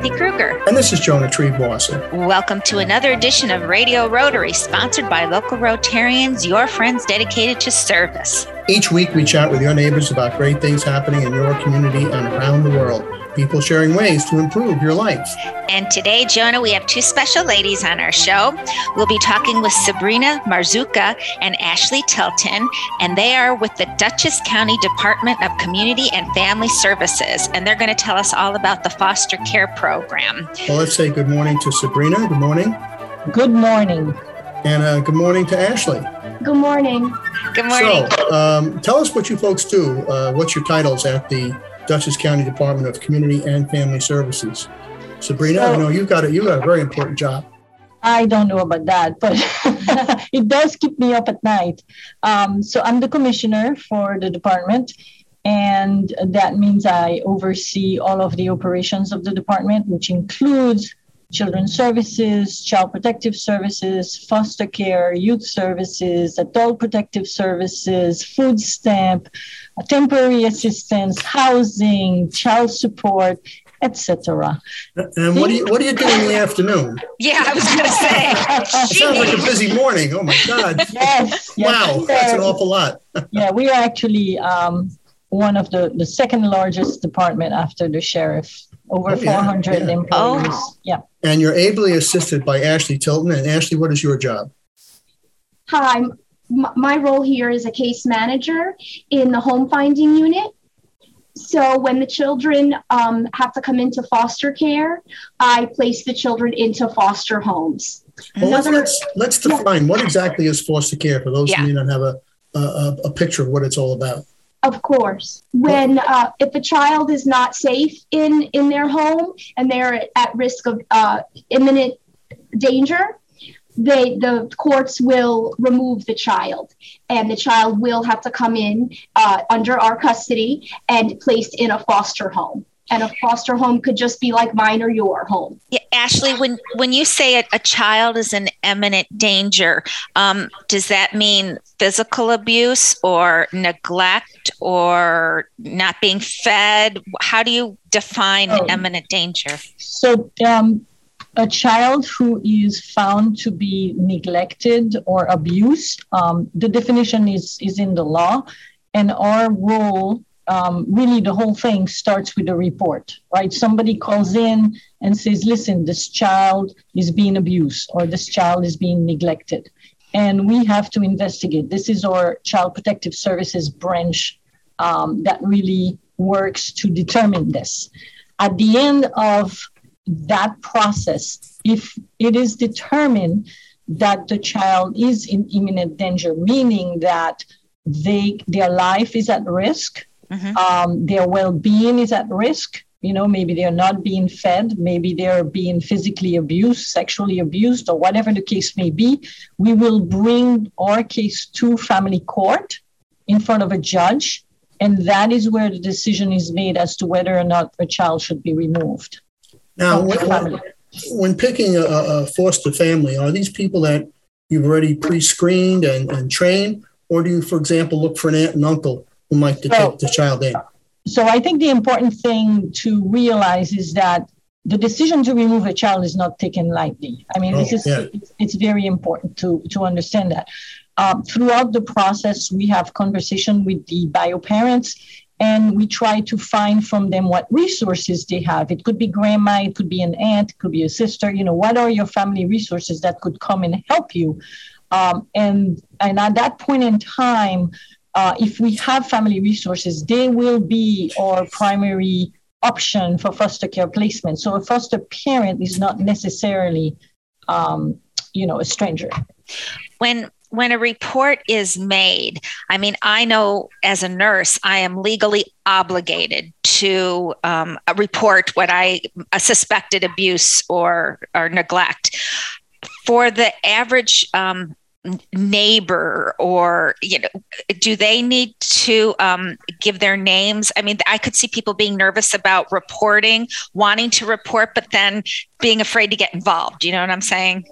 Kathy Kruger. And this is Jonah Triebwasser. Welcome to another edition of Radio Rotary, sponsored by local Rotarians, your friends dedicated to service. Each week we chat with your neighbors about great things happening in your community and around the world. People sharing ways to improve your life. And today, Jonah, we have two special ladies on our show. We'll be talking with Sabrina Marzuka and Ashley Tilton, and they are with the Dutchess County Department of Community and Family Services, and they're going to tell us all about the foster care program. Well, let's say good morning to Sabrina. Good morning. Good morning. And good morning to Ashley. Good morning. Good morning. So, tell us what you folks do. What's your titles at the Dutchess County Department of Community and Family Services? Sabrina, so, I know you've got a very important job. I don't know about that, but it does keep me up at night. So I'm the commissioner for the department, and that means I oversee all of the operations of the department, which includes children's services, child protective services, foster care, youth services, adult protective services, food stamp, temporary assistance, housing, child support, etc. And what do you do in the afternoon? Yeah, I was going to say. Sounds like a busy morning. Oh my God. Yes. Wow, that's an awful lot. Yeah, we are actually one of the second largest department after the sheriff. Over 400 employees. Oh. Yeah. And you're ably assisted by Ashley Tilton. And Ashley, what is your job? Hi, my role here is a case manager in the home finding unit. So when the children have to come into foster care, I place the children into foster homes. Well, let's define what exactly is foster care for those who may not have a picture of what it's all about. Of course, if a child is not safe in their home and they're at risk of imminent danger, the courts will remove the child, and the child will have to come in under our custody and placed in a foster home. And a foster home could just be like mine or your home. Yeah, Ashley, when you say a child is in imminent danger, does that mean physical abuse or neglect or not being fed? How do you define imminent danger? So a child who is found to be neglected or abused, the definition is in the law, and our role really the whole thing starts with a report, right? Somebody calls in and says, listen, this child is being abused or this child is being neglected. And we have to investigate. This is our Child Protective Services branch that really works to determine this. At the end of that process, if it is determined that the child is in imminent danger, meaning that their life is at risk, mm-hmm. Their well-being is at risk. You know, maybe they're not being fed, maybe they're being physically abused, sexually abused, or whatever the case may be. We will bring our case to family court in front of a judge, and that is where the decision is made as to whether or not a child should be removed. Now, when picking a foster family, are these people that you've already pre-screened and trained, or do you, for example, look for an aunt and uncle who might detect the child in? So I think the important thing to realize is that the decision to remove a child is not taken lightly. I mean, it's very important to understand that. Throughout the process, we have conversation with the bio parents, and we try to find from them what resources they have. It could be grandma, it could be an aunt, it could be a sister. You know, what are your family resources that could come and help you? And at that point in time, if we have family resources, they will be our primary option for foster care placement. So a foster parent is not necessarily, a stranger. When a report is made, I mean, I know as a nurse, I am legally obligated to report what I suspected abuse or neglect. For the average neighbor, or do they need to give their names? I mean, I could see people being nervous about reporting, wanting to report, but then being afraid to get involved. You know what I'm saying?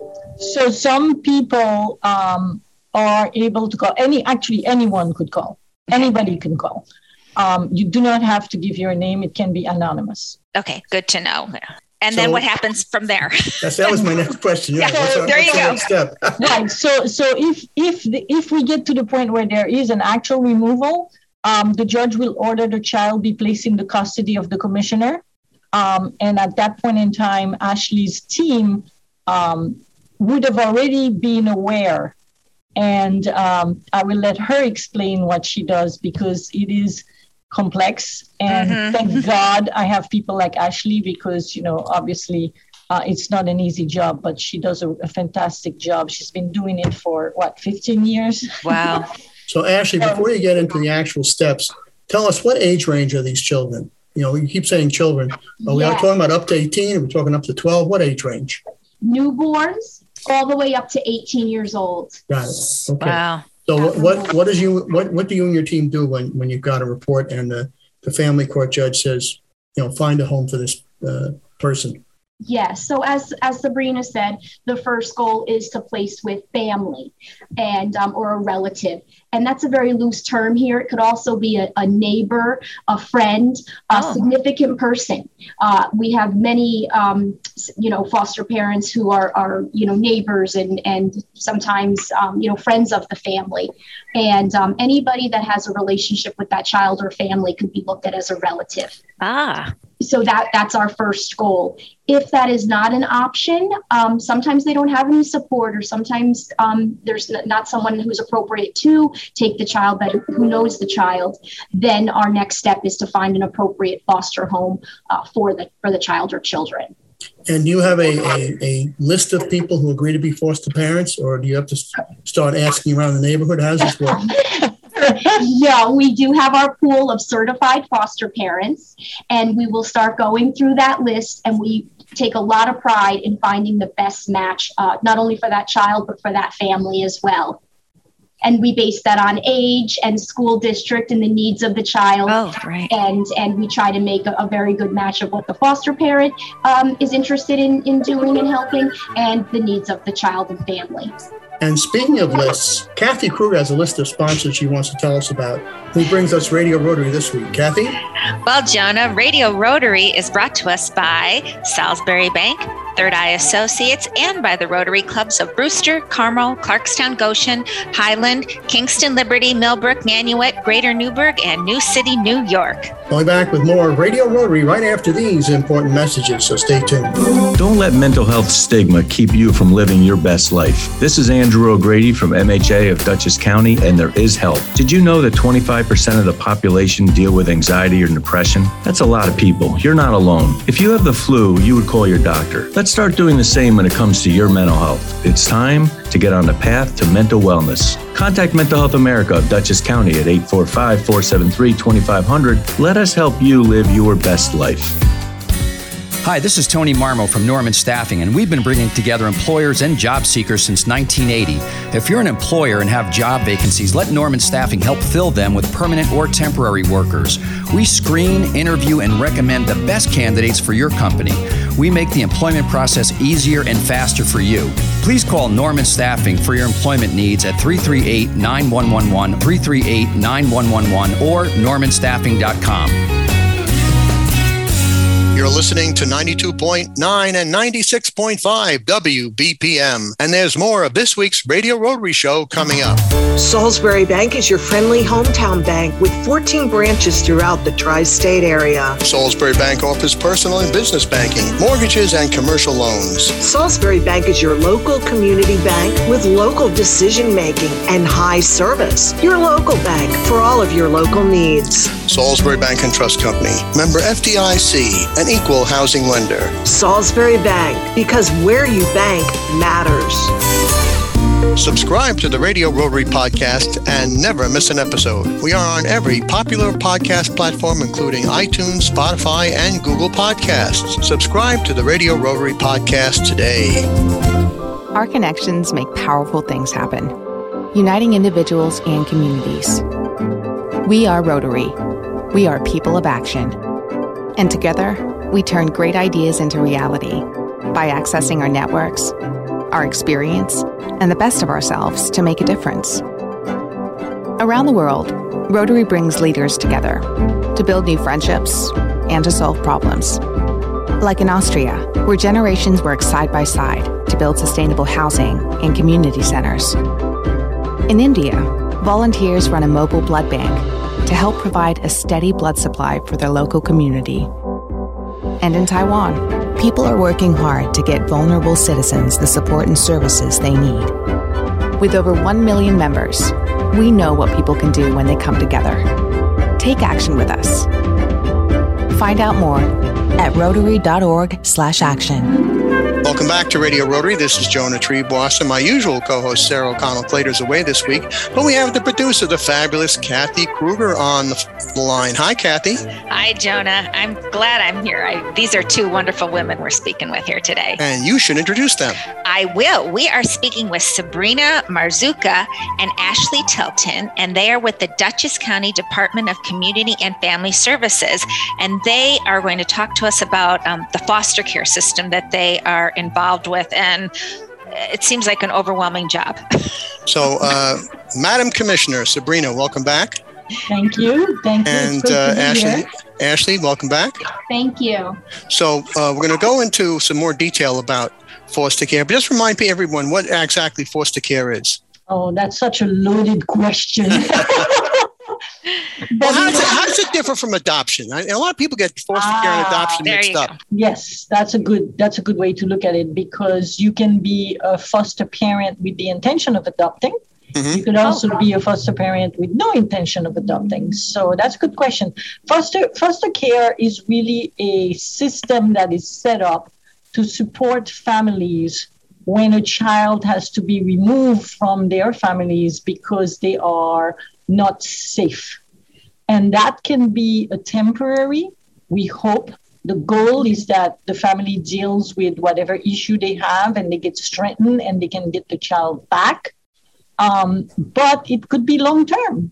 So some people are able to call. Anyone could call. Anybody can call. You do not have to give your name. It can be anonymous. Okay, good to know. And so, then what happens from there? Yes, that was my next question. Yeah, so there you go. Step? Right. So if we get to the point where there is an actual removal, the judge will order the child be placed in the custody of the commissioner. And at that point in time, Ashley's team would have already been aware. And I will let her explain what she does, because it is complex. And thank God I have people like Ashley, because, you know, obviously it's not an easy job, but she does a fantastic job. She's been doing it for, 15 years? Wow. So Ashley, before you get into the actual steps, tell us, what age range are these children? You know, you keep saying children. Are we talking about up to 18? Are we talking up to 12? What age range? Newborns all the way up to 18 years old. Got it. Okay. Wow. So what do you and your team do when you've got a report and the family court judge says, you know, find a home for this person? Yes. So as Sabrina said, the first goal is to place with family and or a relative. And that's a very loose term here. It could also be a neighbor, a friend, a significant person. We have many, foster parents who are neighbors and sometimes, friends of the family. And anybody that has a relationship with that child or family could be looked at as a relative. Ah. So that's our first goal. If that is not an option, sometimes they don't have any support, or sometimes there's not someone who's appropriate to take the child, but who knows the child, then our next step is to find an appropriate foster home for the child or children. And do you have a list of people who agree to be foster parents, or do you have to start asking around the neighborhood? How does this work? No, we do have our pool of certified foster parents, and we will start going through that list, and we take a lot of pride in finding the best match, not only for that child, but for that family as well. And we base that on age and school district and the needs of the child. Oh, right. And we try to make a very good match of what the foster parent is interested in doing and helping, and the needs of the child and family. And speaking of lists, Kathy Kruger has a list of sponsors she wants to tell us about. Who brings us Radio Rotary this week, Kathy? Well, Jonah, Radio Rotary is brought to us by Salisbury Bank, Third Eye Associates, and by the Rotary Clubs of Brewster, Carmel, Clarkstown, Goshen, Highland, Kingston, Liberty, Millbrook, Nanuet, Greater Newburgh, and New City, New York. We'll be back with more Radio Rotary right after these important messages, so stay tuned. Don't let mental health stigma keep you from living your best life. This is Andrew O'Grady from MHA of Dutchess County, and there is help. Did you know that 25% of the population deal with anxiety or depression? That's a lot of people. You're not alone. If you have the flu, you would call your doctor. Let's start doing the same when it comes to your mental health. It's time to get on the path to mental wellness. Contact Mental Health America of Dutchess County at 845-473-2500. Let us help you live your best life. Hi, this is Tony Marmo from Norman Staffing, and we've been bringing together employers and job seekers since 1980. If you're an employer and have job vacancies, let Norman Staffing help fill them with permanent or temporary workers. We screen, interview, and recommend the best candidates for your company. We make the employment process easier and faster for you. Please call Norman Staffing for your employment needs at 338-9111, 338-9111, or normanstaffing.com. You're listening to 92.9 and 96.5 WBPM. And there's more of this week's Radio Rotary Show coming up. Salisbury Bank is your friendly hometown bank with 14 branches throughout the tri-state area. Salisbury Bank offers personal and business banking, mortgages, and commercial loans. Salisbury Bank is your local community bank with local decision-making and high service. Your local bank for all of your local needs. Salisbury Bank and Trust Company, member FDIC, an equal housing lender. Salisbury Bank, because where you bank matters. Subscribe to the Radio Rotary podcast and never miss an episode. We are on every popular podcast platform, including iTunes, Spotify, and Google Podcasts. Subscribe to the Radio Rotary podcast today. Our connections make powerful things happen, uniting individuals and communities. We are Rotary. We are people of action. And together, we turn great ideas into reality by accessing our networks, our experience, and the best of ourselves to make a difference. Around the world, Rotary brings leaders together to build new friendships and to solve problems. like in Austria, where generations work side by side to build sustainable housing and community centers. In India, volunteers run a mobile blood bank to help provide a steady blood supply for their local community. And in Taiwan, people are working hard to get vulnerable citizens the support and services they need. With over 1 million members, we know what people can do when they come together. Take action with us. Find out more at rotary.org/action. Welcome back to Radio Rotary. This is Jonah Triebwasser. My usual co-host, Sarah O'Connell Plater, is away this week, but we have the producer, the fabulous Kathy Kruger, on the line. Hi, Kathy. Hi, Jonah. I'm glad I'm here. These are two wonderful women we're speaking with here today. And you should introduce them. I will. We are speaking with Sabrina Marzuka and Ashley Tilton, and they are with the Dutchess County Department of Community and Family Services, and they are going to talk to us about the foster care system that they are involved with, and it seems like an overwhelming job. So, Madam Commissioner Sabrina, welcome back. Thank you. And Ashley, welcome back. Thank you. So, we're going to go into some more detail about foster care, but just remind everyone what exactly foster care is. Oh, that's such a loaded question. Well, how does it differ from adoption? A lot of people get foster care and adoption mixed up. Go. Yes, that's a good way to look at it, because you can be a foster parent with the intention of adopting. Mm-hmm. You could also be a foster parent with no intention of adopting. So that's a good question. Foster care is really a system that is set up to support families when a child has to be removed from their families because they are not safe. And that can be a temporary, we hope. The goal is that the family deals with whatever issue they have and they get strengthened and they can get the child back. But it could be long-term.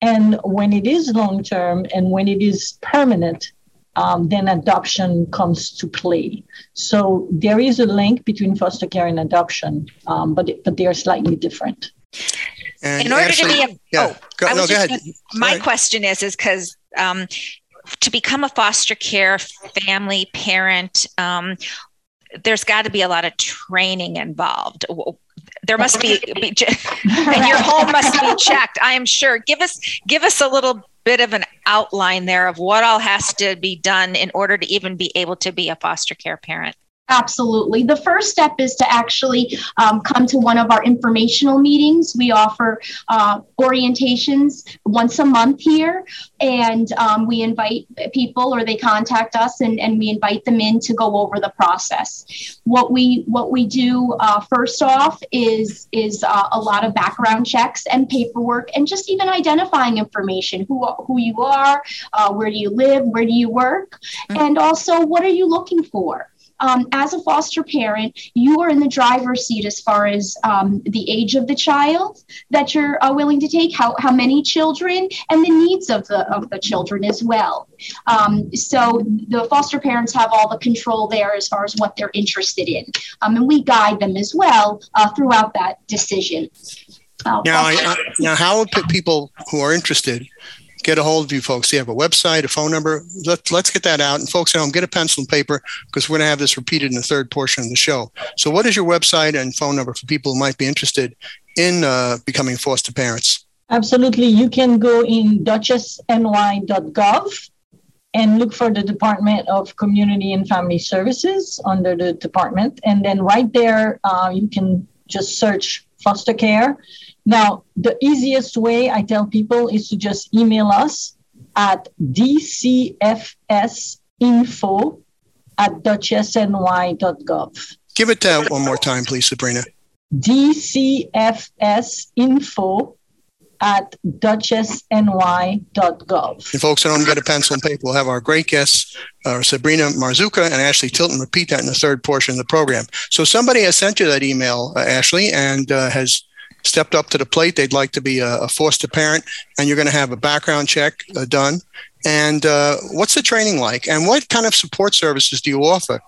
And when it is long-term and when it is permanent, then adoption comes to play. So there is a link between foster care and adoption, but they are slightly different. And in order to be my question is because to become a foster care family parent, there's got to be a lot of training involved. There must be and your home must be checked, I am sure. Give us a little bit of an outline there of what all has to be done in order to even be able to be a foster care parent. Absolutely. The first step is to actually come to one of our informational meetings. We offer orientations once a month here, and we invite people, or they contact us, and we invite them in to go over the process. What we do first off is a lot of background checks and paperwork, and just even identifying information: who you are, where do you live, where do you work, and also what are you looking for. As a foster parent, you are in the driver's seat as far as the age of the child that you're willing to take, how many children, and the needs of the children as well. So the foster parents have all the control there as far as what they're interested in. And we guide them as well throughout that decision. Now, how would people who are interested get a hold of you folks? You have a website, a phone number. Let's get that out. And folks at home, get a pencil and paper, because we're going to have this repeated in the third portion of the show. So what is your website and phone number for people who might be interested in becoming foster parents? Absolutely. You can go in dutchessny.gov and look for the Department of Community and Family Services under the department. And then right there, you can just search foster care. Now, the easiest way, I tell people, is to just email us at dcfsinfo@dutchessny.gov. Give it one more time, please, Sabrina. dcfsinfo@dutchessny.gov. And folks at home, get a pencil and paper. We'll have our great guests, Sabrina Marzuka and Ashley Tilton, repeat that in the third portion of the program. So somebody has sent you that email, Ashley, and has stepped up to the plate. They'd like to be a foster parent, and you're going to have a background check done. And what's the training like? And what kind of support services do you offer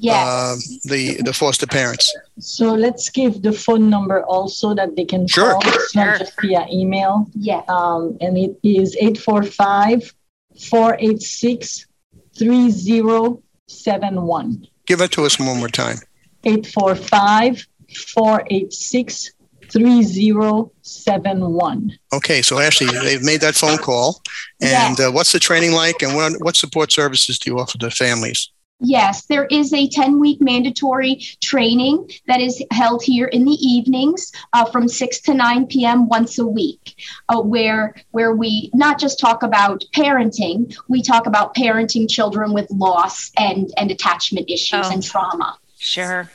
the foster parents? So let's give the phone number also that they can call. It's not just via email. Yeah. And it is 845-486-3030. 845-486-7171. Give it to us one more time. 845-486-3071. Okay, so Ashley, they've made that phone call. And what's the training like, and what support services do you offer to families? Yes, there is a 10-week mandatory training that is held here in the evenings from 6 to 9 p.m. once a week, where we not just talk about parenting, we talk about parenting children with loss and attachment issues and trauma. Sure.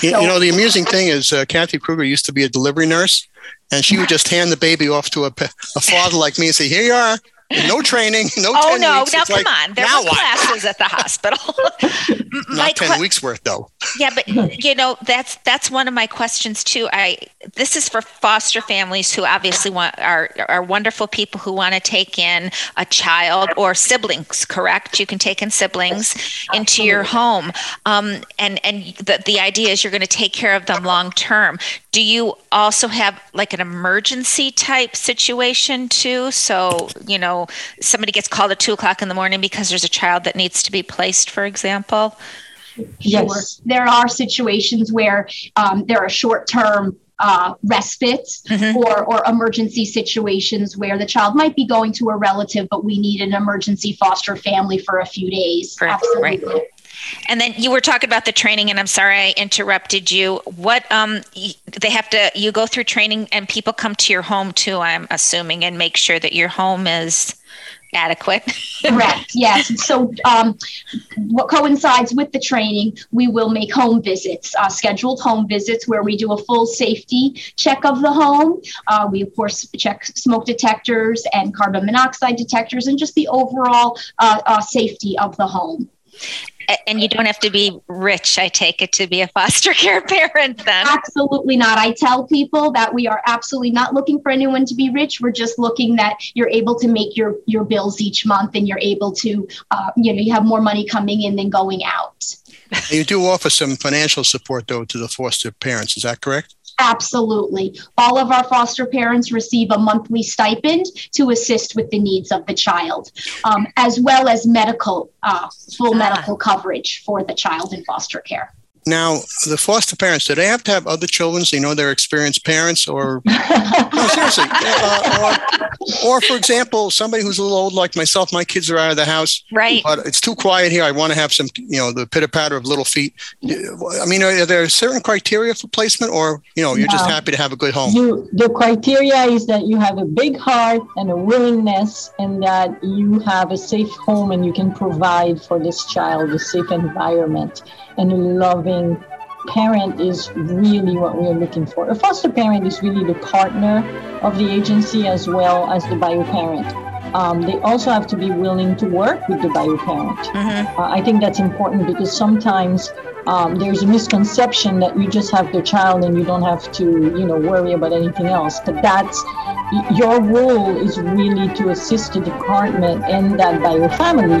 You know, the amusing thing is Kathy Kruger used to be a delivery nurse, and she would just hand the baby off to a father like me and say, here you are. No training, no 10 weeks. Oh, no, now come on. There were classes at the hospital. Not 10 weeks worth, though. Yeah, but, you know, that's one of my questions, too. This is for foster families who obviously are wonderful people who want to take in a child or siblings, correct? You can take in siblings into your home. And the idea is you're going to take care of them long term. Do you also have like an emergency type situation, too? So, you know, somebody gets called at 2:00 in the morning because there's a child that needs to be placed, for example? Yes. There are situations where there are short-term respites or emergency situations where the child might be going to a relative, but we need an emergency foster family for a few days. Correct. Absolutely. Right. And then you were talking about the training, and I'm sorry I interrupted you. What you go through training, and people come to your home too, I'm assuming, and make sure that your home is adequate. Correct. Yes. So what coincides with the training, we will make home visits, scheduled home visits where we do a full safety check of the home. We, of course, check smoke detectors and carbon monoxide detectors and just the overall safety of the home. And you don't have to be rich, I take it, to be a foster care parent then. Absolutely not. I tell people that we are absolutely not looking for anyone to be rich. We're just looking that you're able to make your bills each month, and you're able to, you have more money coming in than going out. You do offer some financial support, though, to the foster parents. Is that correct? Absolutely. All of our foster parents receive a monthly stipend to assist with the needs of the child, as well as medical, full medical coverage for the child in foster care. Now, the foster parents, do they have to have other children so you know they're experienced parents? Or, no, seriously. Or, for example, somebody who's a little old like myself, my kids are out of the house. Right. But it's too quiet here. I want to have some, you know, the pitter-patter of little feet. I mean, are there certain criteria for placement, or, you know, you're just happy to have a good home? The criteria is that you have a big heart and a willingness, and that you have a safe home and you can provide for this child a safe environment. And a loving parent is really what we're looking for. A foster parent is really the partner of the agency as well as the bio parent. They also have to be willing to work with the bio parent. Mm-hmm. I think that's important because sometimes there's a misconception that you just have the child and you don't have to, you know, worry about anything else. But that's your role is really to assist the department and that bio family.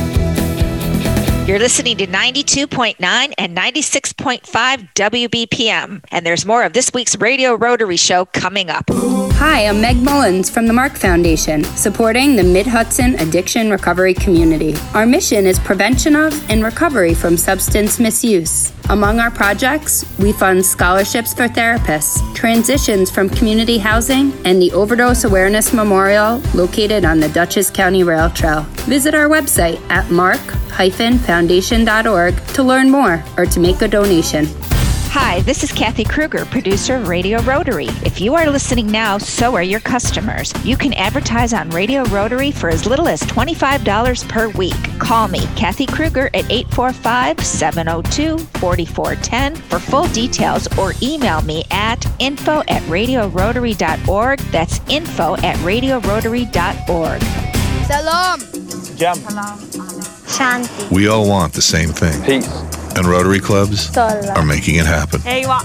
You're listening to 92.9 and 96.5 WBPM. And there's more of this week's Radio Rotary Show coming up. Hi, I'm Meg Mullins from the Mark Foundation, supporting the Mid-Hudson addiction recovery community. Our mission is prevention of and recovery from substance misuse. Among our projects, we fund scholarships for therapists, transitions from community housing, and the Overdose Awareness Memorial located on the Dutchess County Rail Trail. Visit our website at mark-foundation.org to learn more or to make a donation. Hi, this is Kathy Kruger, producer of Radio Rotary. If you are listening now, so are your customers. You can advertise on Radio Rotary for as little as $25 per week. Call me, Kathy Kruger, at 845-702-4410 for full details, or email me at info@radiorotary.org. That's info@radiorotary.org. Salam. Shanti. We all want the same thing. Peace. And Rotary clubs are making it happen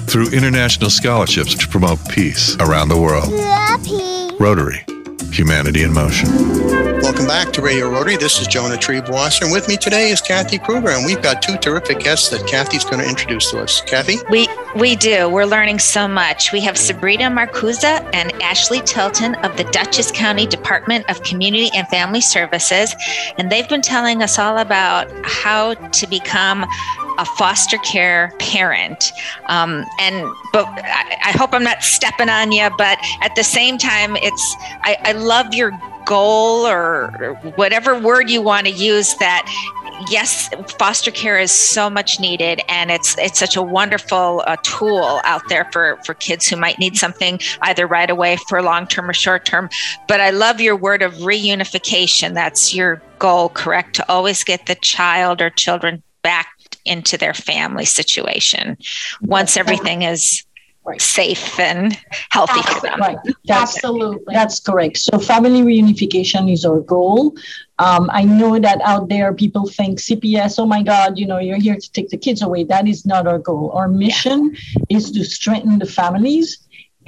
through international scholarships to promote peace around the world. Rotary, humanity in motion. Welcome back to Radio Rotary. This is Jonah Triebwasser, and with me today is Kathy Kruger, and we've got two terrific guests that Kathy's going to introduce to us. Kathy? We do. We're learning so much. We have Sabrina Marzuka and Ashley Tilton of the Dutchess County Department of Community and Family Services, and they've been telling us all about how to become a foster care parent. But I hope I'm not stepping on you, but at the same time, I love your goal, or whatever word you want to use, that yes, foster care is so much needed, and it's such a wonderful tool out there for kids who might need something either right away for long-term or short-term. But I love your word of reunification. That's your goal, correct? To always get the child or children back into their family situation once everything is safe and healthy for them. Right. Absolutely. That's correct. So family reunification is our goal. I know that out there people think CPS, oh my God, you're here to take the kids away. That is not our goal. Our mission is to strengthen the families.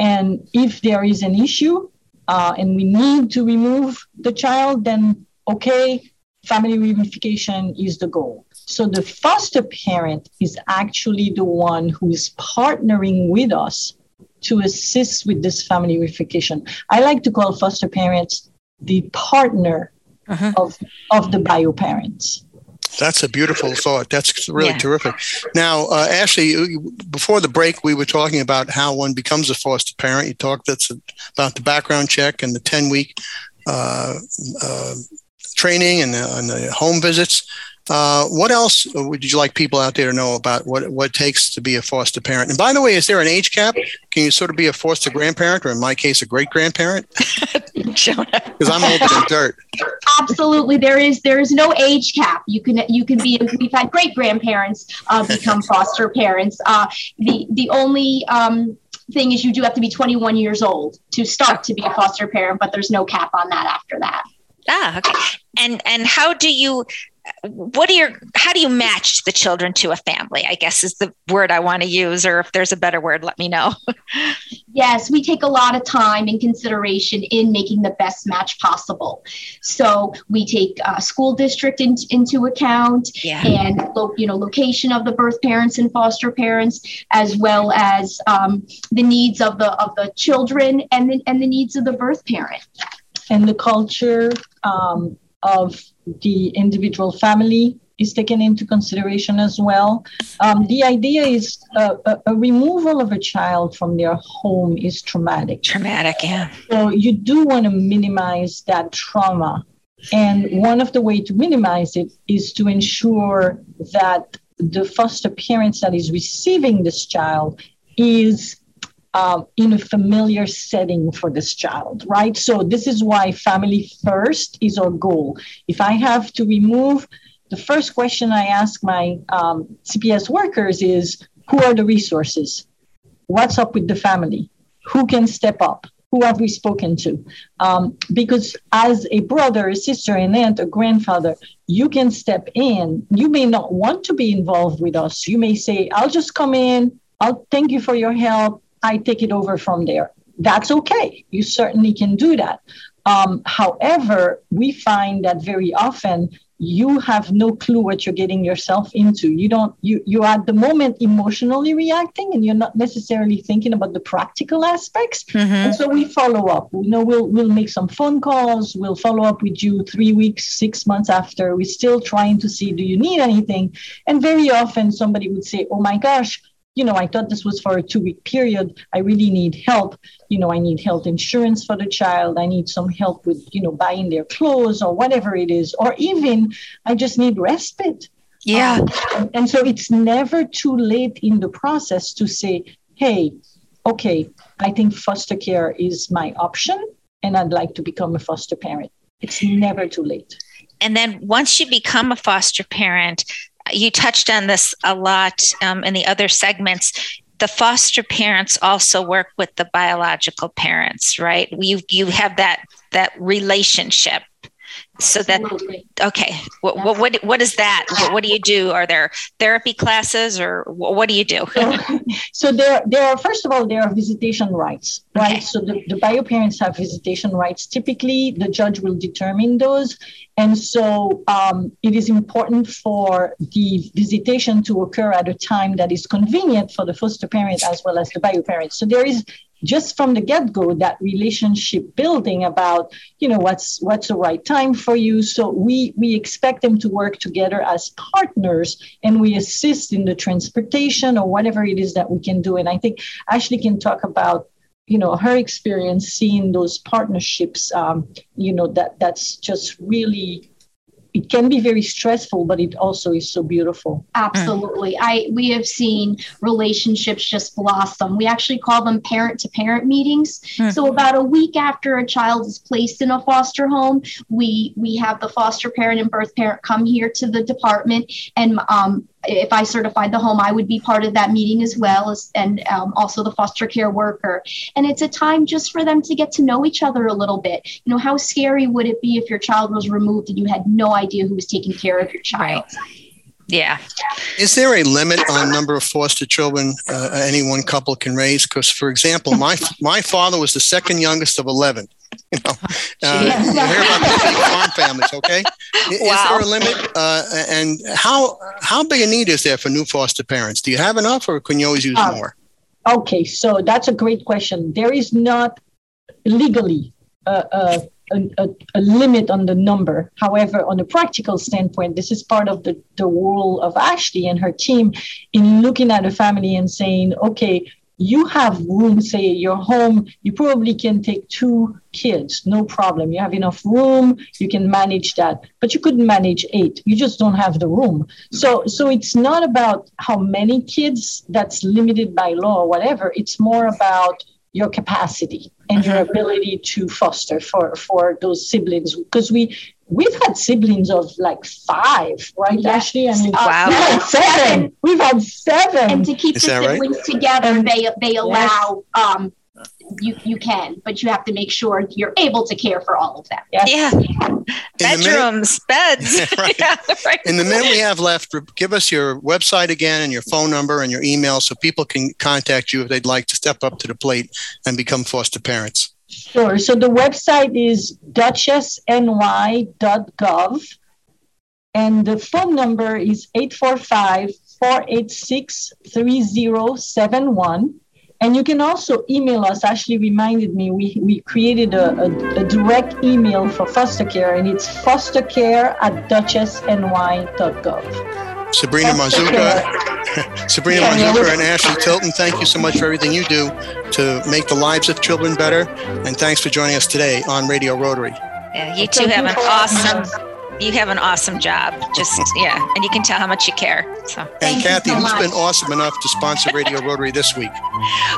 And if there is an issue and we need to remove the child, then okay, family reunification is the goal. So the foster parent is actually the one who is partnering with us to assist with this family reunification. I like to call foster parents the partner of the bio parents. That's a beautiful thought. That's really terrific. Now, Ashley, before the break, we were talking about how one becomes a foster parent. You talked about the background check and the 10-week training and the home visits. What else would you like people out there to know about what it takes to be a foster parent? And by the way, is there an age cap? Can you sort of be a foster grandparent, or in my case, a great-grandparent? Because I'm old to the dirt. Absolutely. There is no age cap. You can be, we've had great-grandparents become foster parents. The only thing is you do have to be 21 years old to start to be a foster parent, but there's no cap on that after that. Ah, okay. And how do you match the children to a family, I guess is the word I want to use, or if there's a better word, let me know. Yes, we take a lot of time and consideration in making the best match possible. So we take school district into account and location of the birth parents and foster parents, as well as the needs of the children and the needs of the birth parent. And the culture of the individual family is taken into consideration as well. The idea is a removal of a child from their home is traumatic. So you do want to minimize that trauma. And one of the ways to minimize it is to ensure that the foster parents that is receiving this child is in a familiar setting for this child, right? So this is why family first is our goal. If I have to remove, the first question I ask my CPS workers is, who are the resources? What's up with the family? Who can step up? Who have we spoken to? Because as a brother, a sister, an aunt, a grandfather, you can step in. You may not want to be involved with us. You may say, I'll just come in. I'll thank you for your help. I take it over from there. That's okay. You certainly can do that. However, we find that very often you have no clue what you're getting yourself into. You are at the moment emotionally reacting, and you're not necessarily thinking about the practical aspects. Mm-hmm. And so we follow up. You know, we'll make some phone calls. We'll follow up with you 3 weeks, 6 months after. We're still trying to see, do you need anything? And very often somebody would say, oh my gosh, you know, I thought this was for a 2-week period. I really need help. You know, I need health insurance for the child. I need some help with, you know, buying their clothes or whatever it is. Or even I just need respite. Yeah. And so it's never too late in the process to say, hey, okay, I think foster care is my option and I'd like to become a foster parent. It's never too late. And then once you become a foster parent, you touched on this a lot in the other segments. The foster parents also work with the biological parents, right? You have that relationship. So absolutely. That, okay. What is that? What do you do? Are there therapy classes or what do you do? So there are, first of all, there are visitation rights, right? Okay. So the bio parents have visitation rights. Typically, the judge will determine those. And so it is important for the visitation to occur at a time that is convenient for the foster parent as well as the bio parent. So there is, just from the get-go, that relationship building about, you know, what's the right time for you. So we expect them to work together as partners, and we assist in the transportation or whatever it is that we can do. And I think Ashley can talk about, you know, her experience seeing those partnerships, you know, that's just really, it can be very stressful, but it also is so beautiful. Absolutely. We have seen relationships just blossom. We actually call them parent-to-parent meetings. Mm. So about a week after a child is placed in a foster home, we have the foster parent and birth parent come here to the department. And if I certified the home, I would be part of that meeting as well, and also the foster care worker. And it's a time just for them to get to know each other a little bit. You know, how scary would it be if your child was removed and you had no idea who was taking care of your child? Right. Yeah. Is there a limit on number of foster children any one couple can raise? Because, for example, my father was the second youngest of 11. You know, you hear about the big farm families, okay? Is there a limit? And how big a need is there for new foster parents? Do you have enough, or can you always use more? Okay, so that's a great question. There is not legally a limit on the number. However, on a practical standpoint, this is part of the role of Ashley and her team in looking at a family and saying, okay, you have room, say your home, you probably can take 2 kids, no problem. You have enough room, you can manage that, but you couldn't manage 8. You just don't have the room. So it's not about how many kids that's limited by law or whatever. It's more about your capacity and your ability to foster for those siblings. Because we've had siblings of like 5, right, yes. Ashley? I mean, wow. We've had 7. And to keep siblings right? together, they allow, you can, but you have to make sure you're able to care for all of them. Yes. Yeah. Bedrooms, beds. Yeah, right. Yeah, right. In the minute we have left, give us your website again and your phone number and your email so people can contact you if they'd like to step up to the plate and become foster parents. Sure. So the website is duchessny.gov, and the phone number is 845-486-3071. And you can also email us. Ashley reminded me, we created a direct email for foster care, and it's fostercare@duchessny.gov. Sabrina Marzuka, and Ashley Tilton, thank you so much for everything you do to make the lives of children better. And thanks for joining us today on Radio Rotary. Yeah, you two have you have an awesome job. Just, yeah. And you can tell how much you care. So. And Kathy, who's been awesome enough to sponsor Radio Rotary this week?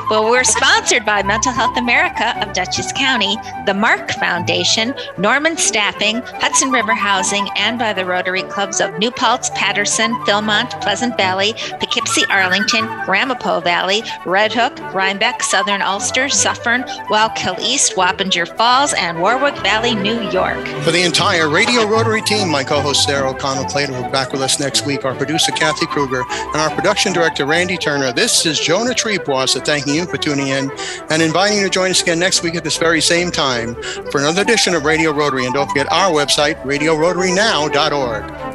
Well, we're sponsored by Mental Health America of Dutchess County, the Mark Foundation, Norman Staffing, Hudson River Housing, and by the Rotary Clubs of New Paltz, Patterson, Philmont, Pleasant Valley, Poughkeepsie, Arlington, Ramapo Valley, Red Hook, Rhinebeck, Southern Ulster, Suffern, Wallkill East, Wappinger Falls, and Warwick Valley, New York. For the entire Radio Rotary 2014. My co-host Sarah O'Connell Plater will be back with us next week, our producer Kathy Kruger, and our production director Randy Turner. This is Jonah Triebwasser thanking you for tuning in and inviting you to join us again next week at this very same time for another edition of Radio Rotary. And don't forget our website, radiorotarynow.org.